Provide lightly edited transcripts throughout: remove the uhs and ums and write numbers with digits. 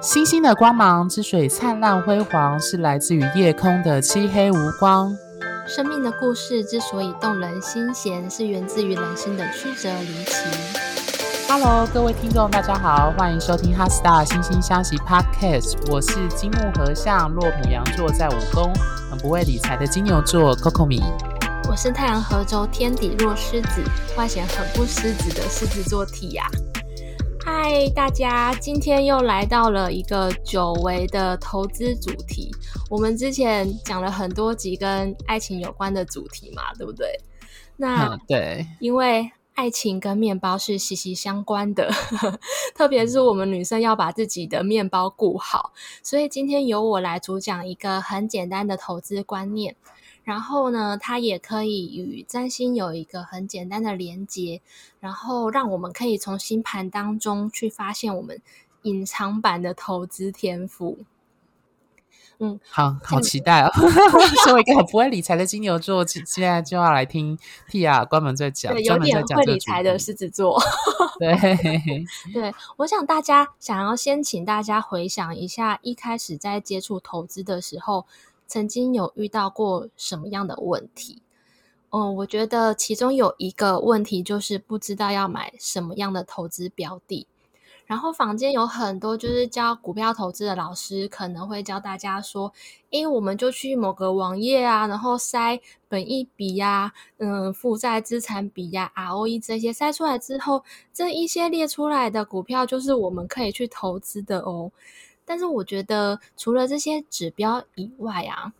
星星的光芒之水灿烂辉煌，是来自于夜空的漆黑无光。生命的故事之所以动人心弦，是源自于人生的曲折离奇。Hello， 各位听众，大家好，欢迎收听哈斯塔星星相惜 Podcast， 我是金木合相落牡羊座在五宫，很不会理财的金牛座 Cocomi。我是太阳合轴天底落狮子，外显很不狮子的狮子座 Tia。嗨，大家，今天又来到了一个久违的投资主题。我们之前讲了很多集跟爱情有关的主题嘛，对不对？那、对，因为爱情跟面包是息息相关的，特别是我们女生要把自己的面包顾好，所以今天由我来主讲一个很简单的投资观念。然后呢，它也可以与占星有一个很简单的连结，然后让我们可以从星盘当中去发现我们隐藏版的投资天赋。嗯，好期待哦！身为一个很不会理财的金牛座，现在就要来听 Tia 专门在讲，对，有点会理财的狮子座。对对，我想大家想要先请大家回想一下，一开始在接触投资的时候，曾经有遇到过什么样的问题？我觉得其中有一个问题就是不知道要买什么样的投资标的。然后坊间有很多就是教股票投资的老师可能会教大家说，我们就去某个网页啊，然后塞本益比啊，负债资产比啊， ROE 这些塞出来之后，这一些列出来的股票就是我们可以去投资的哦。但是我觉得除了这些指标以外啊，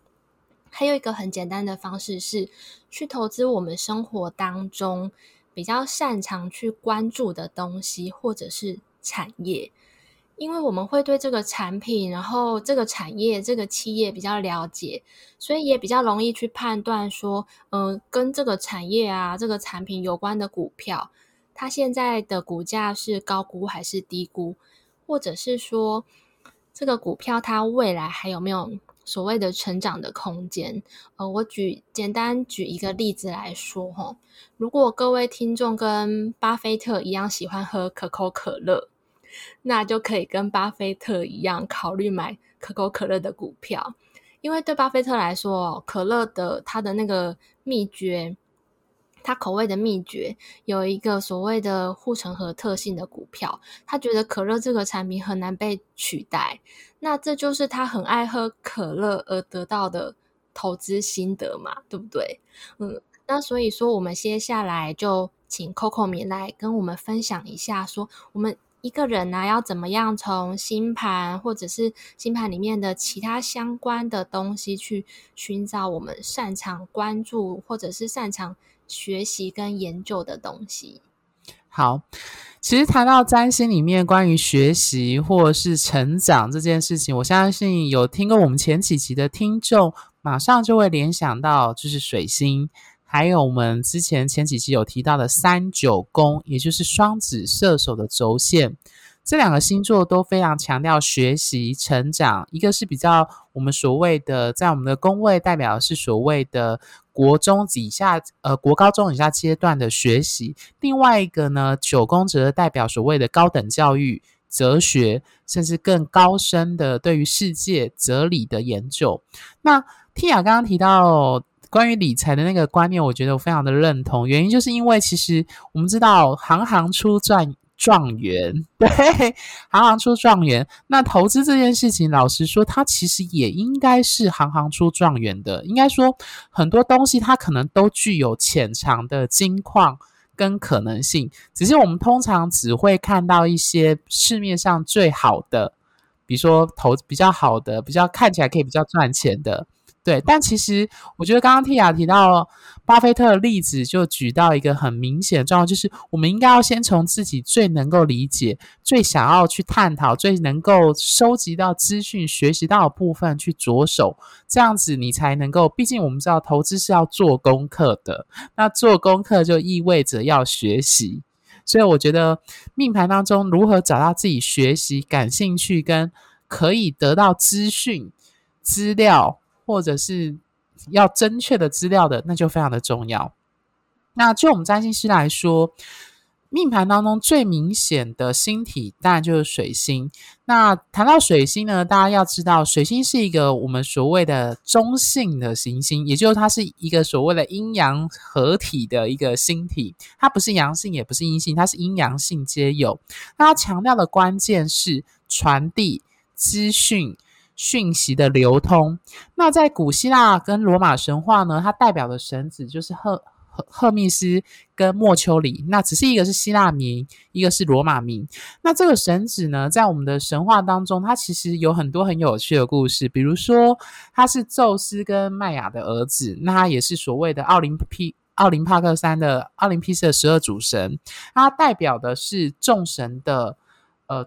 还有一个很简单的方式是去投资我们生活当中比较擅长去关注的东西或者是产业，因为我们会对这个产品，然后这个产业这个企业比较了解，所以也比较容易去判断说跟这个产业啊这个产品有关的股票，它现在的股价是高估还是低估，或者是说这个股票它未来还有没有所谓的成长的空间？我简单举一个例子来说吼，如果各位听众跟巴菲特一样喜欢喝可口可乐，那就可以跟巴菲特一样考虑买可口可乐的股票，因为对巴菲特来说，可乐的它的那个秘诀，他口味的秘诀有一个所谓的护城河特性的股票，他觉得可乐这个产品很难被取代，那这就是他很爱喝可乐而得到的投资心得嘛，对不对？那所以说我们接下来就请 Cocomi 来跟我们分享一下说，我们一个人啊要怎么样从星盘或者是星盘里面的其他相关的东西去寻找我们擅长关注或者是擅长学习跟研究的东西。好，其实谈到占星里面关于学习或是成长这件事情，我相信有听过我们前几集的听众马上就会联想到就是水星，还有我们之前前几集有提到的3/9宫，也就是双子射手的轴线，这两个星座都非常强调学习成长，一个是比较我们所谓的在我们的宫位代表的是所谓的国高中以下阶段的学习，另外一个呢9宫则代表所谓的高等教育、哲学，甚至更高深的对于世界哲理的研究。那 Tia 刚刚提到关于理财的那个观念，我觉得我非常的认同，原因就是因为其实我们知道行行出状元，对，行行出状元，那投资这件事情老实说它其实也应该是行行出状元的，应该说很多东西它可能都具有潜藏的金矿跟可能性，只是我们通常只会看到一些市面上最好的，比如说投比较好的比较看起来可以比较赚钱的，对，但其实我觉得刚刚 Tia 提到巴菲特的例子就举到一个很明显的状况，就是我们应该要先从自己最能够理解、最想要去探讨、最能够收集到资讯、学习到的部分去着手，这样子你才能够，毕竟我们知道投资是要做功课的，那做功课就意味着要学习，所以我觉得命盘当中如何找到自己学习、感兴趣跟可以得到资讯、资料或者是要正确的资料的，那就非常的重要。那就我们占星师来说，命盘当中最明显的星体当然就是水星。那谈到水星呢，大家要知道水星是一个我们所谓的中性的行星，也就是它是一个所谓的阴阳合体的一个星体，它不是阳性也不是阴性，它是阴阳性皆有。那它强调的关键是传递资讯讯息的流通。那在古希腊跟罗马神话呢，它代表的神祇就是赫密斯跟墨丘里，那只是一个是希腊名，一个是罗马名。那这个神祇呢，在我们的神话当中，它其实有很多很有趣的故事，比如说他是宙斯跟麦雅的儿子，那他也是所谓的奥林匹斯的12主神，他代表的是众神的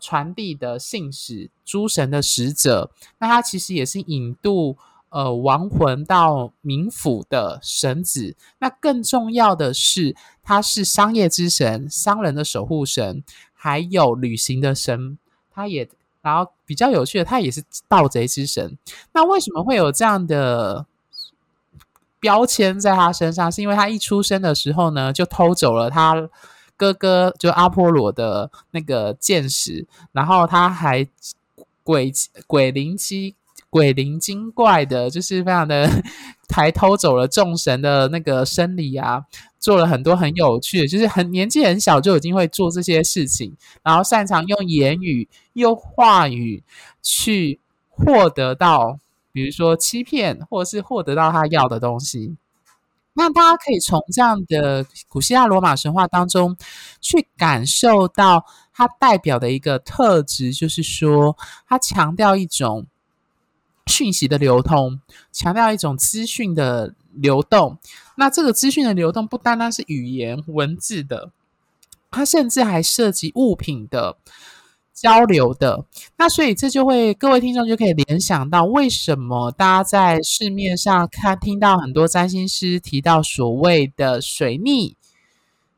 传递的信使，诸神的使者。那他其实也是引渡亡魂到冥府的神祇。那更重要的是，他是商业之神，商人的守护神，还有旅行的神。他也，然后比较有趣的，他也是盗贼之神。那为什么会有这样的标签在他身上？是因为他一出生的时候呢，就偷走了他哥哥就阿波罗的那个箭矢，然后他还鬼灵精怪的，就是非常的还偷走了众神的那个生理啊，做了很多很有趣的，就是年纪很小就已经会做这些事情，然后擅长用言语用话语去获得到比如说欺骗，或是获得到他要的东西。那大家可以从这样的古希腊罗马神话当中去感受到它代表的一个特质，就是说它强调一种讯息的流通，强调一种资讯的流动。那这个资讯的流动不单单是语言文字的，它甚至还涉及物品的交流的。那所以这就会，各位听众就可以联想到，为什么大家在市面上听到很多占星师提到所谓的水逆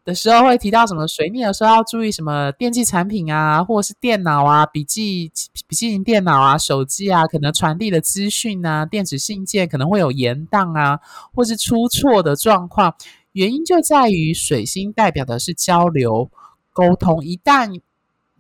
的时候，会提到什么水逆的时候要注意什么电器产品啊，或者是电脑啊，笔记型电脑啊，手机啊，可能传递的资讯啊，电子信件可能会有延宕啊，或是出错的状况。原因就在于水星代表的是交流沟通，一旦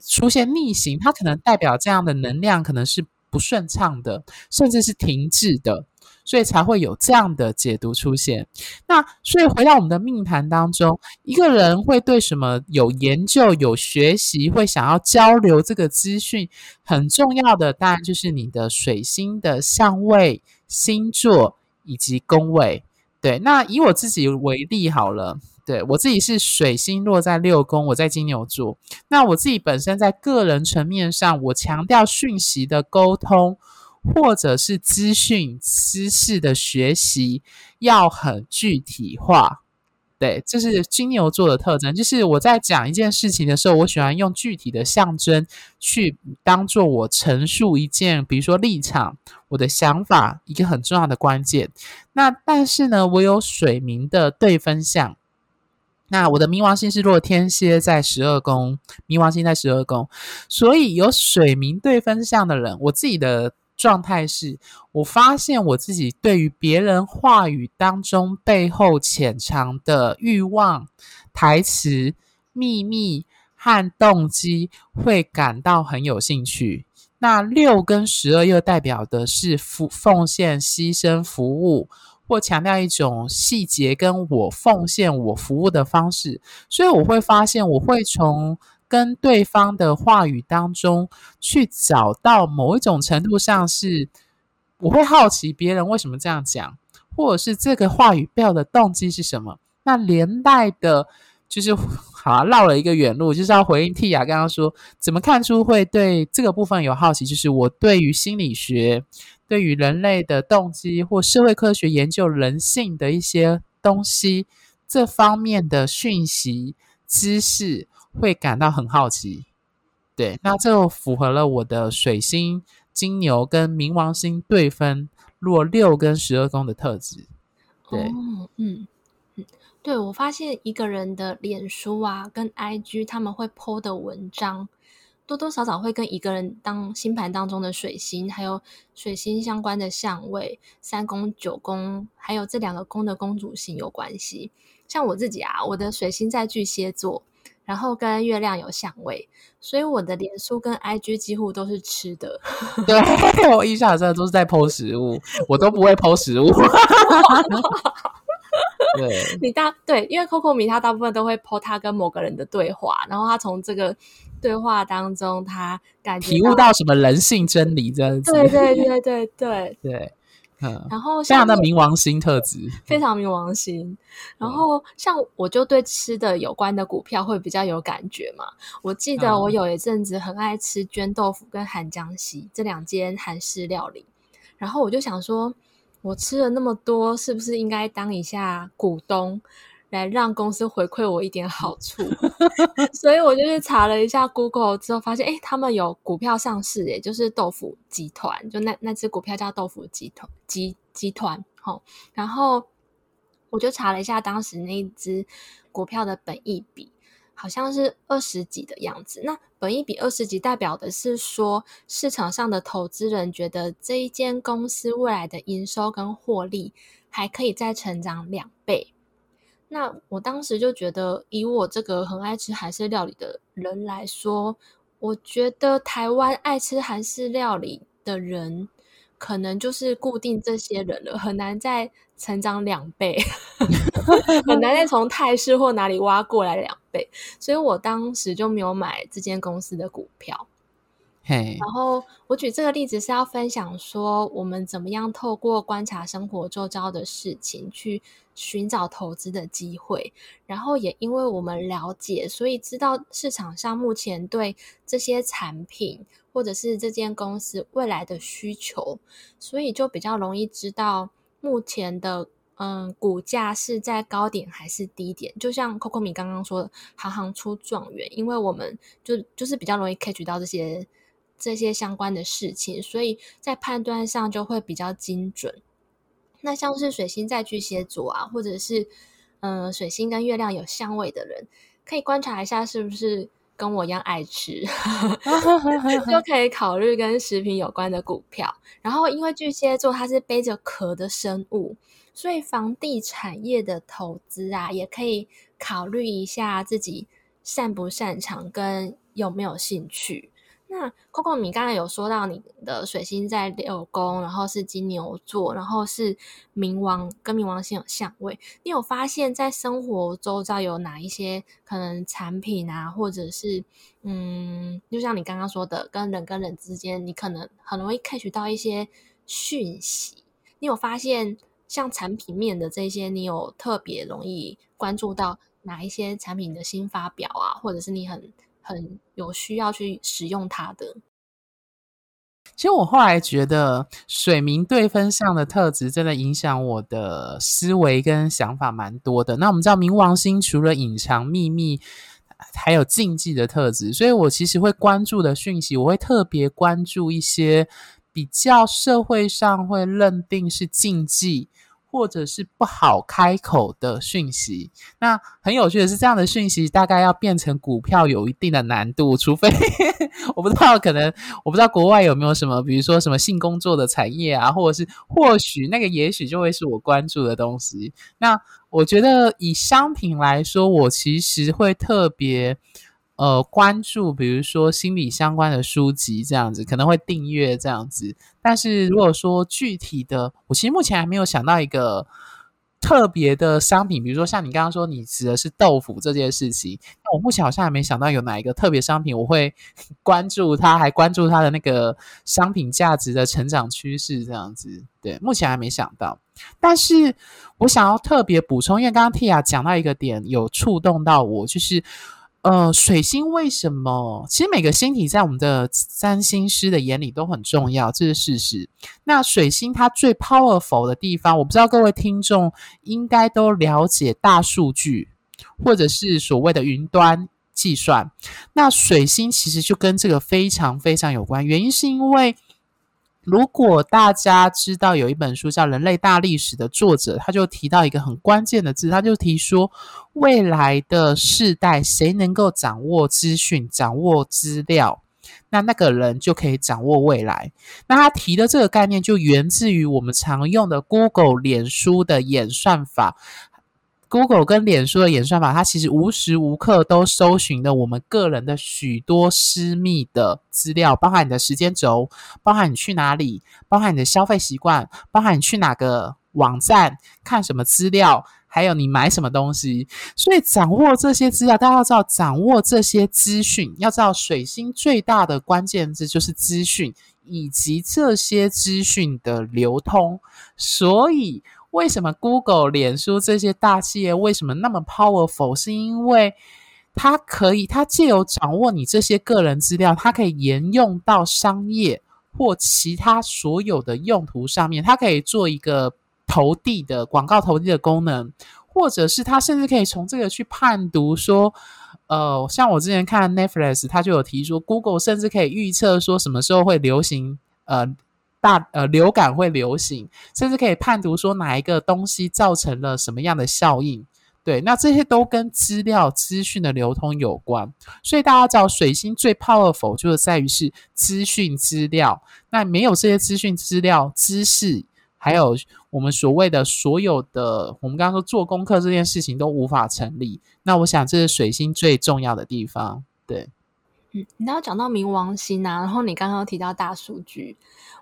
出现逆行，它可能代表这样的能量可能是不顺畅的，甚至是停滞的，所以才会有这样的解读出现。那所以回到我们的命盘当中，一个人会对什么有研究有学习，会想要交流这个资讯，很重要的当然就是你的水星的相位、星座以及宫位。对，那以我自己为例好了，对，我自己是水星落在六宫，我在金牛座。那我自己本身在个人层面上，我强调讯息的沟通，或者是资讯知识的学习要很具体化。对，这是金牛座的特征，就是我在讲一件事情的时候，我喜欢用具体的象征去当做我陈述一件，比如说立场，我的想法，一个很重要的关键。那但是呢，我有水冥的对分相，那我的冥王星是落天蝎在12宫，冥王星在12宫，所以有水冥对分相的人，我自己的状态是，我发现我自己对于别人话语当中背后潜藏的欲望、台词、秘密和动机会感到很有兴趣。那6跟12又代表的是奉献、牺牲、服务，或强调一种细节跟我奉献我服务的方式。所以我会发现，我会从跟对方的话语当中去找到某一种程度上是，我会好奇别人为什么这样讲，或者是这个话语背后的动机是什么。那连带的就是绕了一个远路，就是要回应Tia刚刚说怎么看出会对这个部分有好奇，就是我对于心理学，对于人类的动机，或社会科学研究人性的一些东西，这方面的讯息知识会感到很好奇。对，那这符合了我的水星金牛跟冥王星对分落6跟12宫的特质。对，对，我发现一个人的脸书啊跟 IG 他们会 po 的文章，多多少少会跟一个人当星盘当中的水星还有水星相关的相位、三宫、九宫还有这2个宫的公主星有关系。像我自己啊，我的水星在巨蟹座，然后跟月亮有相位，所以我的脸书跟 IG 几乎都是吃的。对，我印象真的都是在 po 食物，我都不会 po 食物。对，对，因为 Cocomi 他大部分都会 po 他跟某个人的对话，然后他从这个对话当中他感觉体悟到什么人性真理这样子。对对对对对对。然后非常的冥王星特质，非常冥王星。然后像我就对吃的有关的股票会比较有感觉嘛。我记得我有一阵子很爱吃绢豆腐跟韩江西这两间韩式料理，然后我就想说我吃了那么多，是不是应该当一下股东，来让公司回馈我一点好处。所以我就去查了一下 Google 之后发现，他们有股票上市，也就是豆腐集团，就那只股票叫豆腐集团、哦、然后我就查了一下当时那一只股票的本益比，好像是20几的样子。那本益比20几代表的是说，市场上的投资人觉得这一间公司未来的营收跟获利还可以再成长2倍。那我当时就觉得，以我这个很爱吃韩式料理的人来说，我觉得台湾爱吃韩式料理的人可能就是固定这些人了，很难再成长2倍。很难再从泰式或哪里挖过来2倍，所以我当时就没有买这间公司的股票。Hey. 然后我举这个例子是要分享说，我们怎么样透过观察生活周遭的事情去寻找投资的机会，然后也因为我们了解，所以知道市场上目前对这些产品或者是这间公司未来的需求，所以就比较容易知道目前的股价是在高点还是低点。就像 Cocomi 刚刚说的，行行出状元，因为我们就是比较容易 catch 到这些相关的事情，所以在判断上就会比较精准。那像是水星在巨蟹座啊，或者是水星跟月亮有相位的人，可以观察一下是不是跟我一样爱吃，就可以考虑跟食品有关的股票。然后因为巨蟹座它是背着壳的生物，所以房地产业的投资啊，也可以考虑一下自己擅不擅长跟有没有兴趣。那 Cocomi 刚才有说到你的水星在6宫，然后是金牛座，然后是冥王，跟冥王星有相位。你有发现在生活周遭有哪一些可能产品啊，或者是就像你刚刚说的，跟人之间你可能很容易 catch 到一些讯息。你有发现像产品面的这些，你有特别容易关注到哪一些产品的新发表啊，或者是你很有需要去使用它的？其实我后来觉得水冥对分相的特质真的影响我的思维跟想法蛮多的。那我们知道冥王星除了隐藏秘密还有禁忌的特质，所以我其实会关注的讯息，我会特别关注一些比较社会上会认定是禁忌或者是不好开口的讯息。那很有趣的是，这样的讯息大概要变成股票有一定的难度，除非我不知道国外有没有什么，比如说什么性工作的产业啊，或者是或许那个也许就会是我关注的东西。那我觉得以商品来说，我其实会特别关注，比如说心理相关的书籍这样子，可能会订阅这样子。但是如果说具体的，我其实目前还没有想到一个特别的商品，比如说像你刚刚说你指的是豆腐这件事情，那我目前好像还没想到有哪一个特别商品我会关注它，还关注它的那个商品价值的成长趋势这样子。对，目前还没想到。但是我想要特别补充，因为刚刚 Tia 讲到一个点有触动到我，就是水星为什么？其实每个星体在我们的占星师的眼里都很重要，这是事实。那水星它最 powerful 的地方，我不知道各位听众应该都了解大数据，或者是所谓的云端计算。那水星其实就跟这个非常非常有关，原因是因为如果大家知道有一本书叫《人类大历史》的作者，他就提到一个很关键的字，他就提说未来的世代谁能够掌握资讯、掌握资料，那个人就可以掌握未来。那他提的这个概念就源自于我们常用的 Google、脸书的演算法 Google 跟脸书的演算法，它其实无时无刻都搜寻了我们个人的许多私密的资料，包含你的时间轴，包含你去哪里，包含你的消费习惯，包含你去哪个网站看什么资料，还有你买什么东西。所以掌握这些资料，大家要知道掌握这些资讯，要知道水星最大的关键字就是资讯，以及这些资讯的流通。所以为什么 Google、 脸书这些大企业为什么那么 powerful， 是因为它可以，它藉由掌握你这些个人资料，它可以沿用到商业或其他所有的用途上面。它可以做一个投递的广告投递的功能，或者是它甚至可以从这个去判读说，像我之前看 Netflix， 它就有提说 Google 甚至可以预测说什么时候会流行流感会流行，甚至可以判读说哪一个东西造成了什么样的效应。对，那这些都跟资料资讯的流通有关。所以大家知道水星最 powerful 就是在于是资讯资料，那没有这些资讯资料知识，还有我们所谓的所有的，我们刚刚说做功课这件事情都无法成立。那我想这是水星最重要的地方。对，你刚刚讲到冥王星啊，然后你刚刚提到大数据，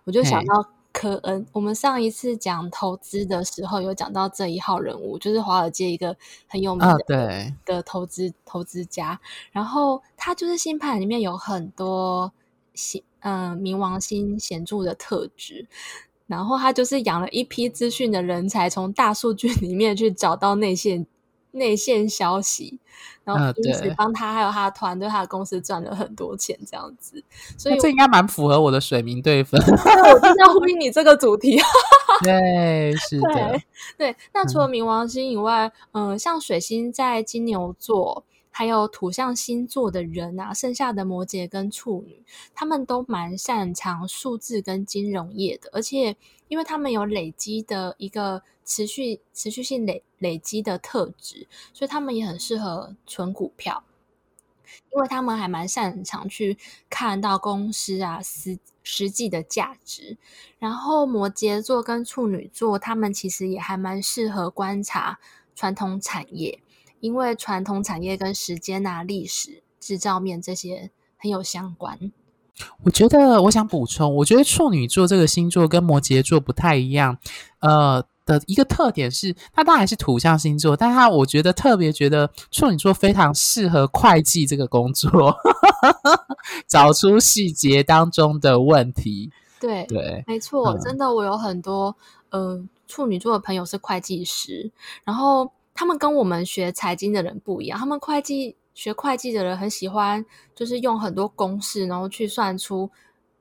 我就想到科恩。我们上一次讲投资的时候有讲到这一号人物，就是华尔街一个很有名的个投资家，然后他就是星盘里面有很多冥王星显著的特质，然后他就是养了一批资讯的人才，从大数据里面去找到内线消息，然后因此帮他还有他的团队他的公司赚了很多钱这样子。所以这应该蛮符合我的水冥对分。对，我就是要呼应你这个主题。对，是的。 对，那除了冥王星以外，像水星在金牛座还有土象星座的人啊，剩下的摩羯跟处女，他们都蛮擅长数字跟金融业的，而且因为他们有累积的一个持续性累积的特质，所以他们也很适合存股票，因为他们还蛮擅长去看到公司啊实际的价值。然后摩羯座跟处女座，他们其实也还蛮适合观察传统产业，因为传统产业跟时间啊、历史、制造面这些很有相关。我觉得我想补充，我觉得处女座这个星座跟摩羯座不太一样的一个特点是，它当然是土象星座，但它我觉得特别觉得处女座非常适合会计这个工作，找出细节当中的问题。 对，没错，真的我有很多处女座的朋友是会计师，然后他们跟我们学财经的人不一样，他们学会计的人很喜欢就是用很多公式，然后去算出，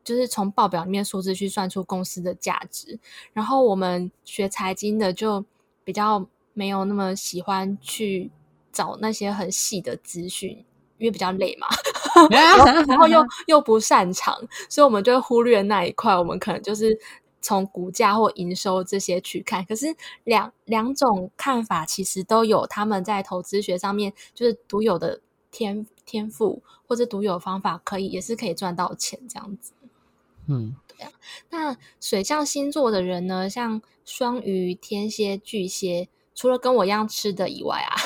就是从报表里面数字去算出公司的价值。然后我们学财经的就比较没有那么喜欢去找那些很细的资讯，因为比较累嘛。然后又不擅长，所以我们就会忽略那一块，我们可能就是从股价或营收这些去看。可是两种看法其实都有他们在投资学上面就是独有的天赋，或者独有方法，也是可以赚到钱这样子。对啊。那水象星座的人呢，像双鱼、天蝎、巨蟹，除了跟我一样吃的以外啊，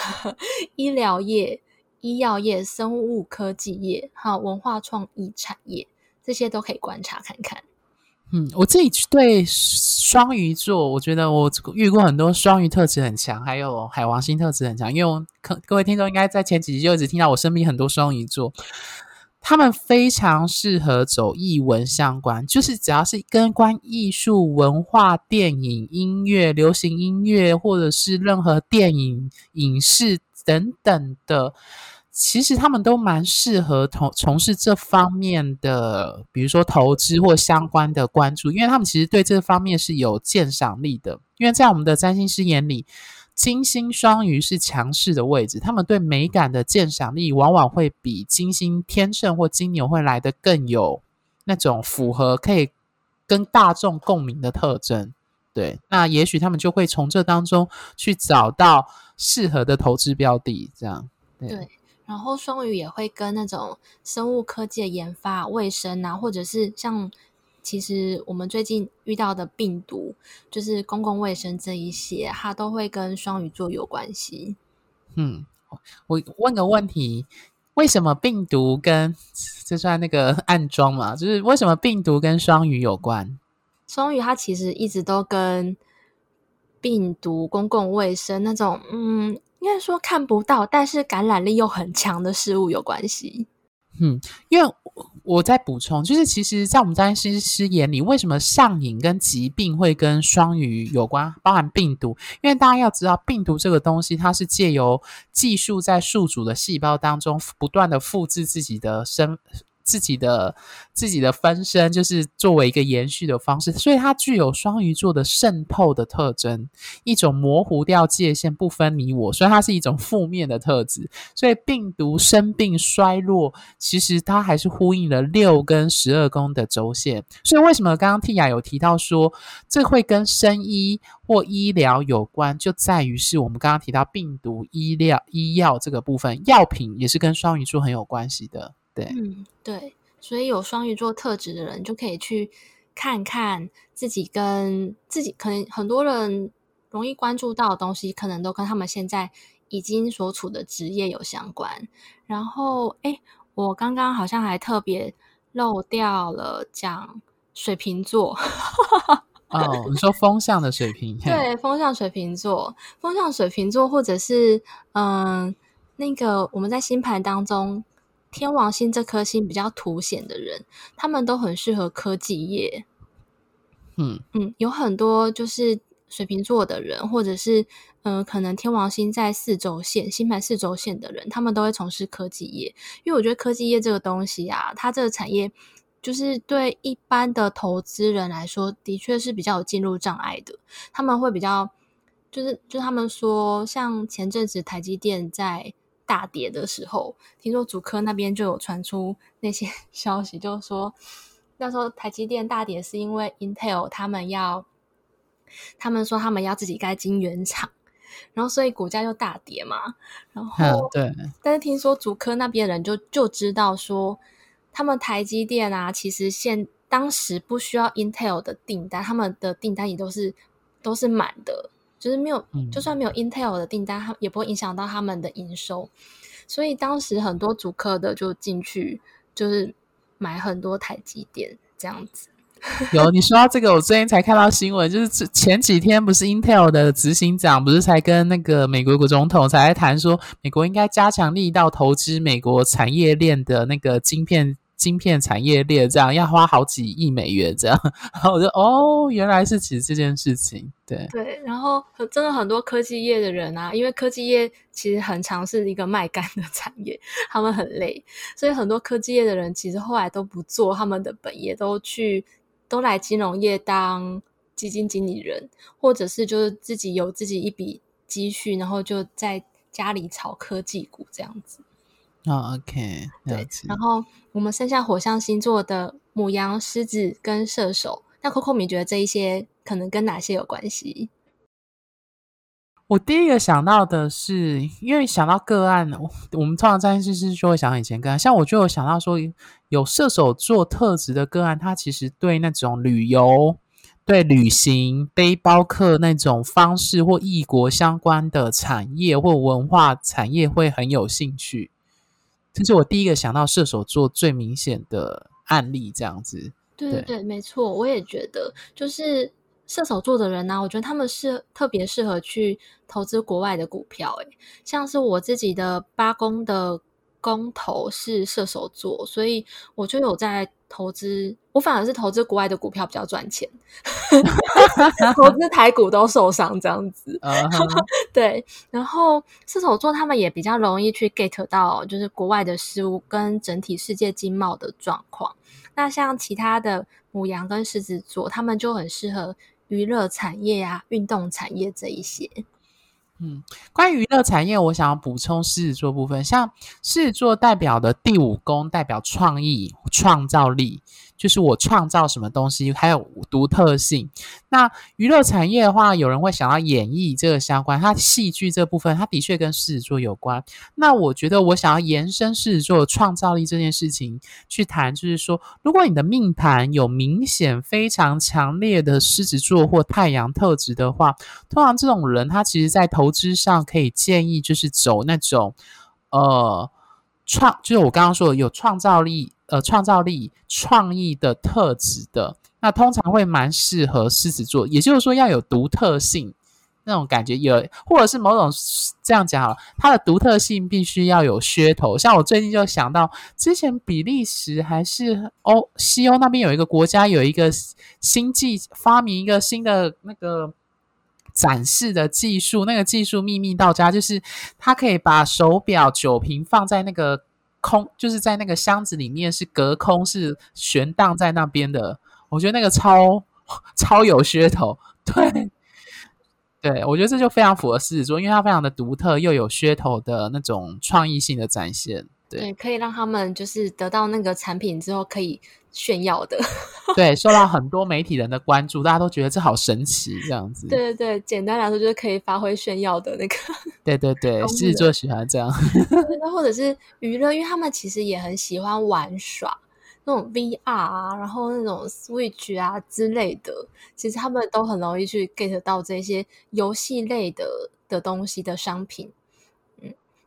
医疗业、医药业、生物科技业还有文化创意产业，这些都可以观察看看。我自己对双鱼座，我觉得我遇过很多双鱼特质很强，还有海王星特质很强。因为各位听众应该在前几集就一直听到我身边很多双鱼座，他们非常适合走艺文相关，就是只要是跟关艺术、文化、电影、音乐、流行音乐，或者是任何电影、影视等等的，其实他们都蛮适合从事这方面的，比如说投资或相关的关注，因为他们其实对这方面是有鉴赏力的。因为在我们的占星师眼里，金星双鱼是强势的位置，他们对美感的鉴赏力往往会比金星天秤或金牛会来得更有那种符合可以跟大众共鸣的特征。对，那也许他们就会从这当中去找到适合的投资标的，这样。 对，然后双鱼也会跟那种生物科技的研发、卫生啊，或者是像其实我们最近遇到的病毒，就是公共卫生这一些，它都会跟双鱼座有关系。嗯，我问个问题，为什么病毒跟这算那个暗装嘛？就是为什么病毒跟双鱼有关？双鱼它其实一直都跟病毒、公共卫生那种，应该说看不到，但是感染力又很强的事物有关系。嗯，因为我在补充，就是其实在我们占星师眼里，为什么上瘾跟疾病会跟双鱼有关，包含病毒，因为大家要知道病毒这个东西它是借由技术在宿主的细胞当中不断的复制自己的分身，就是作为一个延续的方式，所以它具有双鱼座的渗透的特征，一种模糊掉界限不分你我，所以它是一种负面的特质。所以病毒生病衰落，其实它还是呼应了6跟12宫的轴线。所以为什么刚刚 Tia 有提到说这会跟生医或医疗有关，就在于是我们刚刚提到病毒、医药这个部分，药品也是跟双鱼座很有关系的。对，对，所以有双鱼座特质的人就可以去看看自己跟自己，可能很多人容易关注到的东西，可能都跟他们现在已经所处的职业有相关。然后，我刚刚好像还特别漏掉了讲水瓶座。哦，你说风象的水瓶？对，风象水瓶座，或者是那个我们在星盘当中，天王星这颗星比较凸显的人，他们都很适合科技业。有很多就是水瓶座的人，或者是可能天王星在星盘四轴线的人，他们都会从事科技业。因为我觉得科技业这个东西啊，它这个产业就是对一般的投资人来说，的确是比较有进入障碍的。他们会比较就是他们说，像前阵子台积电在大跌的时候，听说竹科那边就有传出那些消息，就说那时候台积电大跌是因为 Intel 他们说他们要自己盖晶圆厂，然后所以股价就大跌嘛。然后对，但是听说竹科那边人就知道说，他们台积电啊，其实当时不需要 Intel 的订单，他们的订单也都是满的。就是没有，就算没有 Intel 的订单，也不会影响到他们的营收。所以当时很多竹科的就进去，就是买很多台积电这样子。有，你说到这个，我最近才看到新闻，就是前几天不是 Intel 的执行长不是才跟那个美国总统才在谈说，美国应该加强力道投资美国产业链的那个晶片产业链，这样要花好几亿美元这样。然后我就原来是指这件事情。对，然后真的很多科技业的人啊，因为科技业其实很常是一个卖干的产业，他们很累，所以很多科技业的人其实后来都不做他们的本业，都来金融业当基金经理人，或者是就是自己一笔积蓄，然后就在家里炒科技股这样子。OK， 对。然后我们剩下火象星座的牡羊、狮子跟射手，那 Coco 你觉得这一些可能跟哪些有关系？我第一个想到的是，因为想到个案，我们通常占星师就会想到以前个案，像我就有想到说，有射手座特质的个案，他其实对那种旅游、对旅行、背包客那种方式或异国相关的产业或文化产业会很有兴趣。这是我第一个想到射手座最明显的案例这样子。对，没错，我也觉得就是射手座的人啊，我觉得他们是特别适合去投资国外的股票。像是我自己的八宫的宫头是射手座，所以我就有在投资，我反而是投资国外的股票比较赚钱。投资台股都受伤这样子。对，然后射手座他们也比较容易去 get 到就是国外的事物跟整体世界经贸的状况。那像其他的牡羊跟狮子座，他们就很适合娱乐产业啊、运动产业这一些。关于娱乐产业，我想要补充狮子座部分，像狮子座代表的第5宫代表创意、创造力，就是我创造什么东西，还有独特性。那娱乐产业的话，有人会想到演艺这个相关，它戏剧这部分它的确跟狮子座有关。那我觉得我想要延伸狮子座创造力这件事情去谈，就是说如果你的命盘有明显非常强烈的狮子座或太阳特质的话，通常这种人他其实在投资上可以建议就是走那种就是我刚刚说的有创造力创意的特质的，那通常会蛮适合狮子座，也就是说要有独特性那种感觉，有或者是某种这样讲好了，它的独特性必须要有噱头。像我最近就想到之前比利时还是西欧那边有一个国家有一个新技发明一个新的那个展示的技术，那个技术秘密到家，就是它可以把手表酒瓶放在那个空，就是在那个箱子里面是隔空是悬荡在那边的，我觉得那个超有噱头。对对，我觉得这就非常符合狮子座，因为它非常的独特又有噱头的那种创意性的展现。 对，可以让他们就是得到那个产品之后可以炫耀的对，受到很多媒体人的关注，大家都觉得这好神奇这样子。对对对，简单来说就是可以发挥炫耀的那个对对对，狮子座喜欢这样或者是娱乐，因为他们其实也很喜欢玩耍那种 VR 啊，然后那种 Switch 啊之类的，其实他们都很容易去 get 到这些游戏类的东西的商品。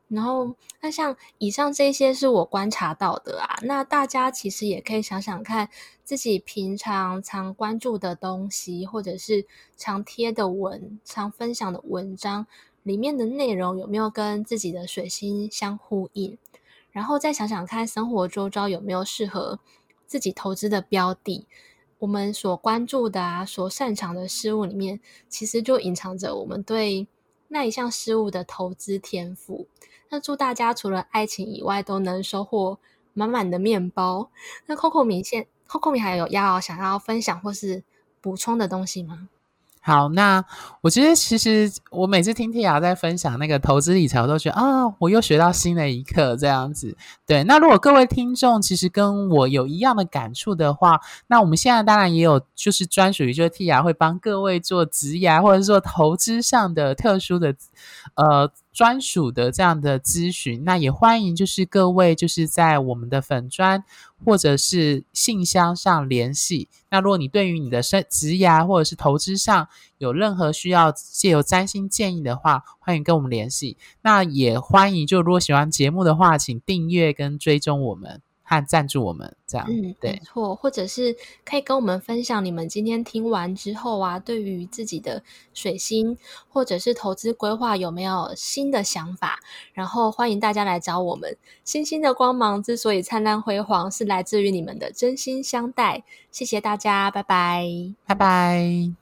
然后那像以上这些是我观察到的啊，那大家其实也可以想想看自己平常常关注的东西，或者是常贴的文、常分享的文章里面的内容有没有跟自己的水星相呼应，然后再想想看生活周遭有没有适合自己投资的标的。我们所关注的啊，所擅长的事物里面其实就隐藏着我们对那一项事物的投资天赋。那祝大家除了爱情以外都能收获满满的面包。那 Cocomi 还有要想要分享或是补充的东西吗？好，那我觉得其实我每次听 Tia 在分享那个投资理财，我都觉得我又学到新的一课这样子。对，那如果各位听众其实跟我有一样的感触的话，那我们现在当然也有就是专属于就是 Tia 会帮各位做职涯或者是做投资上的特殊的专属的这样的咨询，那也欢迎就是各位就是在我们的粉专或者是信箱上联系。那如果你对于你的职涯或者是投资上有任何需要借由占星建议的话，欢迎跟我们联系。那也欢迎就如果喜欢节目的话，请订阅跟追踪我们和赞助我们这样。对，没错，或者是可以跟我们分享你们今天听完之后啊，对于自己的水星或者是投资规划有没有新的想法，然后欢迎大家来找我们。星星的光芒之所以灿烂辉煌，是来自于你们的真心相待。谢谢大家，拜拜，拜拜。